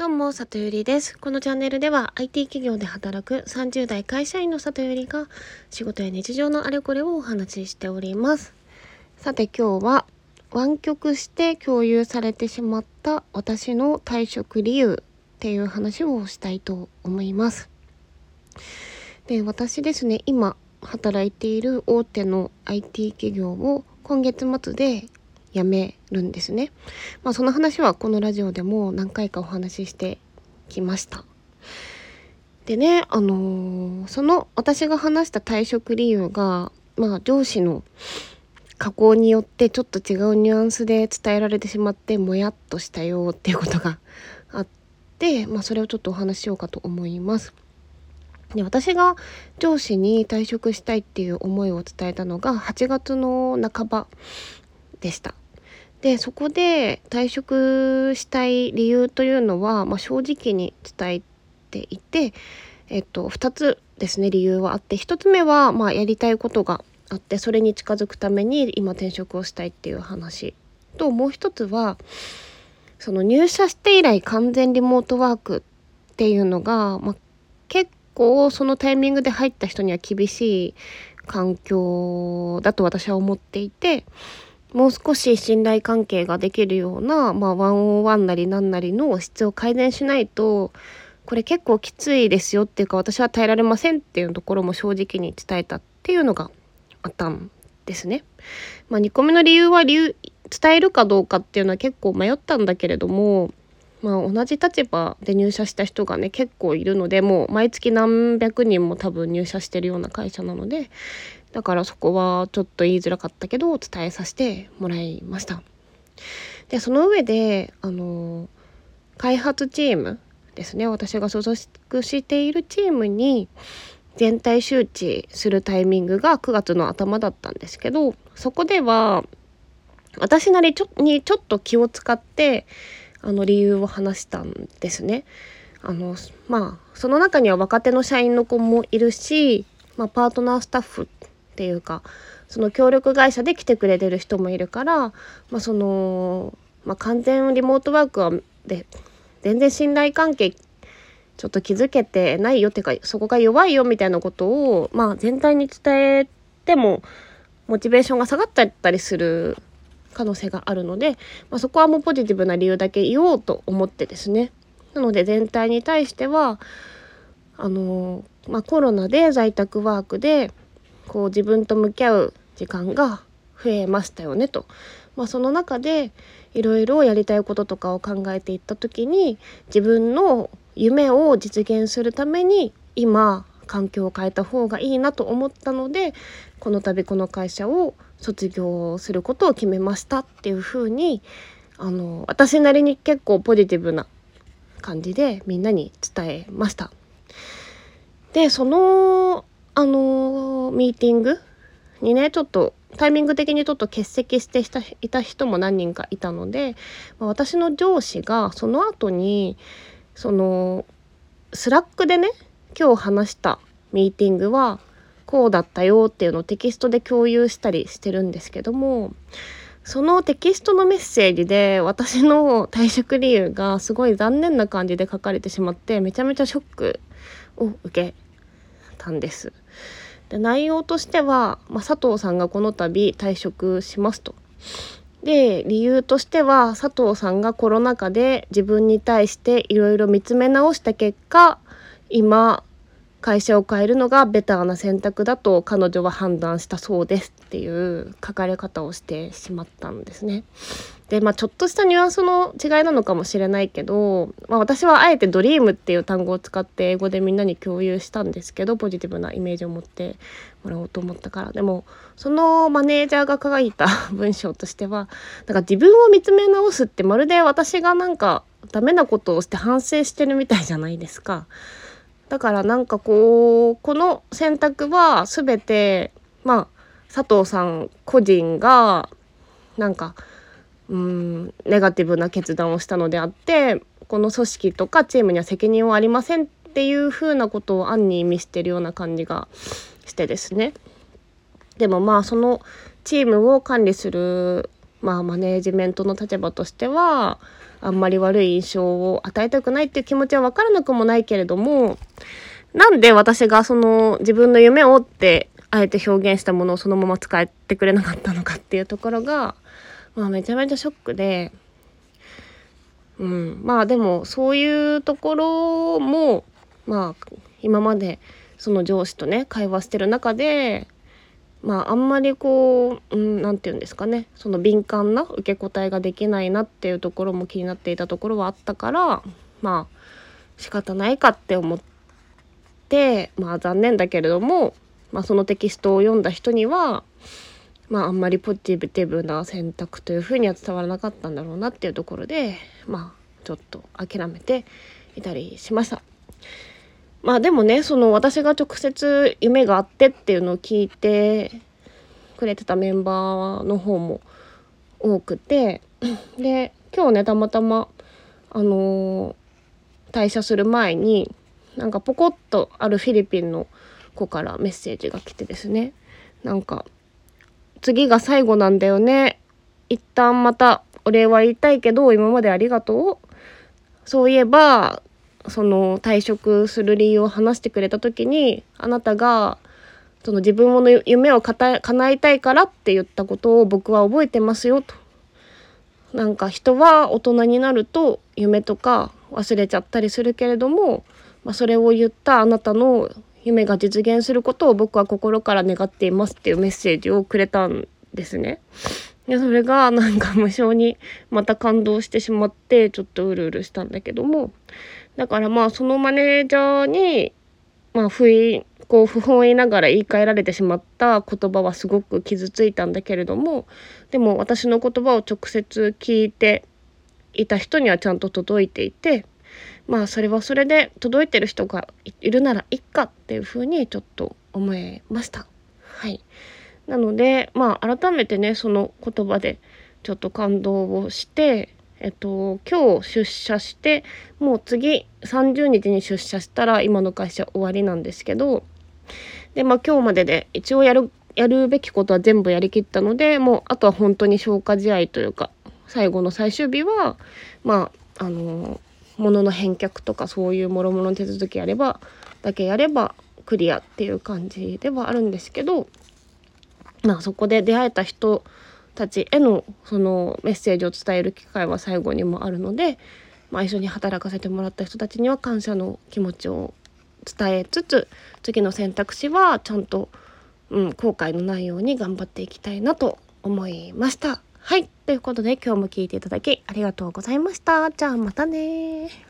どうも、里ゆりです。このチャンネルでは IT 企業で働く30代会社員の里ゆりが仕事や日常のあれこれをお話ししております。さて今日は湾曲して共有されてしまった私の退職理由っていう話をしたいと思います。で、私ですね、今働いている大手の IT 企業を今月末で辞めるんですね。その話はこのラジオでも何回かお話ししてきました。でね、その私が話した退職理由が、上司の加工によってちょっと違うニュアンスで伝えられてしまってもやっとしたよっていうことがあって、それをちょっとお話ししようかと思います。で、私が上司に退職したいっていう思いを伝えたのが8月の半ばでした。で、そこで退職したい理由というのは、正直に伝えていて、2つですね、理由はあって、1つ目は、やりたいことがあって、それに近づくために今転職をしたいっていう話と、もう一つはその入社して以来完全リモートワークっていうのが、結構そのタイミングで入った人には厳しい環境だと私は思っていて、もう少し信頼関係ができるような、ワンオンワンなりなんなりの質を改善しないと、これ結構きついですよっていうか、私は耐えられませんっていうところも正直に伝えたっていうのがあったんですね。2個目の理由は伝えるかどうかっていうのは結構迷ったんだけれども、同じ立場で入社した人がね、結構いるので、もう毎月何百人も多分入社してるような会社なので、だからそこはちょっと言いづらかったけど伝えさせてもらいました。で、その上で開発チームですね、私が所属しているチームに全体周知するタイミングが9月の頭だったんですけど、そこでは私なりにちょっと気を使って理由を話したんですね。その中には若手の社員の子もいるし、パートナースタッフっていうか、その協力会社で来てくれてる人もいるから、完全リモートワークはで全然信頼関係ちょっと築けてないよっていうか、そこが弱いよみたいなことを、全体に伝えてもモチベーションが下がっちゃったりする可能性があるので、そこはもうポジティブな理由だけ言おうと思ってですね。なので全体に対してはコロナで在宅ワークでこう自分と向き合う時間が増えましたよねと、その中でいろいろやりたいこととかを考えていった時に、自分の夢を実現するために今環境を変えた方がいいなと思ったので、この度この会社を卒業することを決めましたっていう風に、私なりに結構ポジティブな感じでみんなに伝えました。で、そのミーティングにね、ちょっとタイミング的にちょっと欠席していた人も何人かいたので、私の上司がその後にスラックでね、今日話したミーティングはこうだったよっていうのをテキストで共有したりしてるんですけども、そのテキストのメッセージで私の退職理由がすごい残念な感じで書かれてしまって、めちゃめちゃショックを受けたんです。で、内容としては、佐藤さんがこの度退職しますと。で、理由としては佐藤さんがコロナ禍で自分に対していろいろ見つめ直した結果、今会社を変えるのがベターな選択だと彼女は判断したそうですっていう書かれ方をしてしまったんですね。で、ちょっとしたニュアンスの違いなのかもしれないけど、私はあえてドリームっていう単語を使って英語でみんなに共有したんですけど、ポジティブなイメージを持ってもらおうと思ったから。でもそのマネージャーが書いた文章としては、自分を見つめ直すってまるで私がダメなことをして反省してるみたいじゃないですか。だからこの選択は全て佐藤さん個人がネガティブな決断をしたのであって、この組織とかチームには責任はありませんっていう風なことを暗に意味してるような感じがしてですね。でもそのチームを管理するまあ、マネジメントの立場としてはあんまり悪い印象を与えたくないっていう気持ちは分からなくもないけれども、なんで私がその自分の夢をってあえて表現したものをそのまま使ってくれなかったのかっていうところが、まあ、めちゃめちゃショックで、まあでもそういうところも、まあ、今までその上司とね会話してる中で、まあ、あんまりこう、なんて言うんですかね、その敏感な受け答えができないなっていうところも気になっていたところはあったから、まあ仕方ないかって思って、まあ残念だけれども、まあそのテキストを読んだ人には、まああんまりポジティブな選択というふうには伝わらなかったんだろうなっていうところで、まあちょっと諦めていたりしました。まあでもね、その私が直接夢があってっていうのを聞いてくれてたメンバーの方も多くて、で今日ねたまたま退社する前になんかポコッとあるフィリピンの子からメッセージが来てですね、なんか次が最後なんだよね、一旦またお礼は言いたいけど今までありがとう、そういえばその退職する理由を話してくれた時にあなたがその自分の夢を叶えたいからって言ったことを僕は覚えてますよと。なんか人は大人になると夢とか忘れちゃったりするけれども、まあ、それを言ったあなたの夢が実現することを僕は心から願っていますっていうメッセージをくれたんですね。でそれがなんか無性にまた感動してしまってちょっとうるうるしたんだけども、だからまあそのマネージャーに、まあ、不本意ながら言い換えられてしまった言葉はすごく傷ついたんだけれども、でも私の言葉を直接聞いていた人にはちゃんと届いていて、まあそれはそれで届いてる人がいるならいっかっていうふうにちょっと思いました。はい。なのでまあ改めてねその言葉でちょっと感動をして、今日出社してもう次30日に出社したら今の会社終わりなんですけど、でまあ今日までで一応やるべきことは全部やりきったので、もうあとは本当に消化試合というか最後の最終日はまあ物の返却とかそういう諸々の手続きやればクリアっていう感じではあるんですけど、まあそこで出会えた人たちへのそのメッセージを伝える機会は最後にもあるので、まあ、一緒に働かせてもらった人たちには感謝の気持ちを伝えつつ、次の選択肢はちゃんと、後悔のないように頑張っていきたいなと思いました。はい、ということで今日も聞いていただきありがとうございました。じゃあまたね。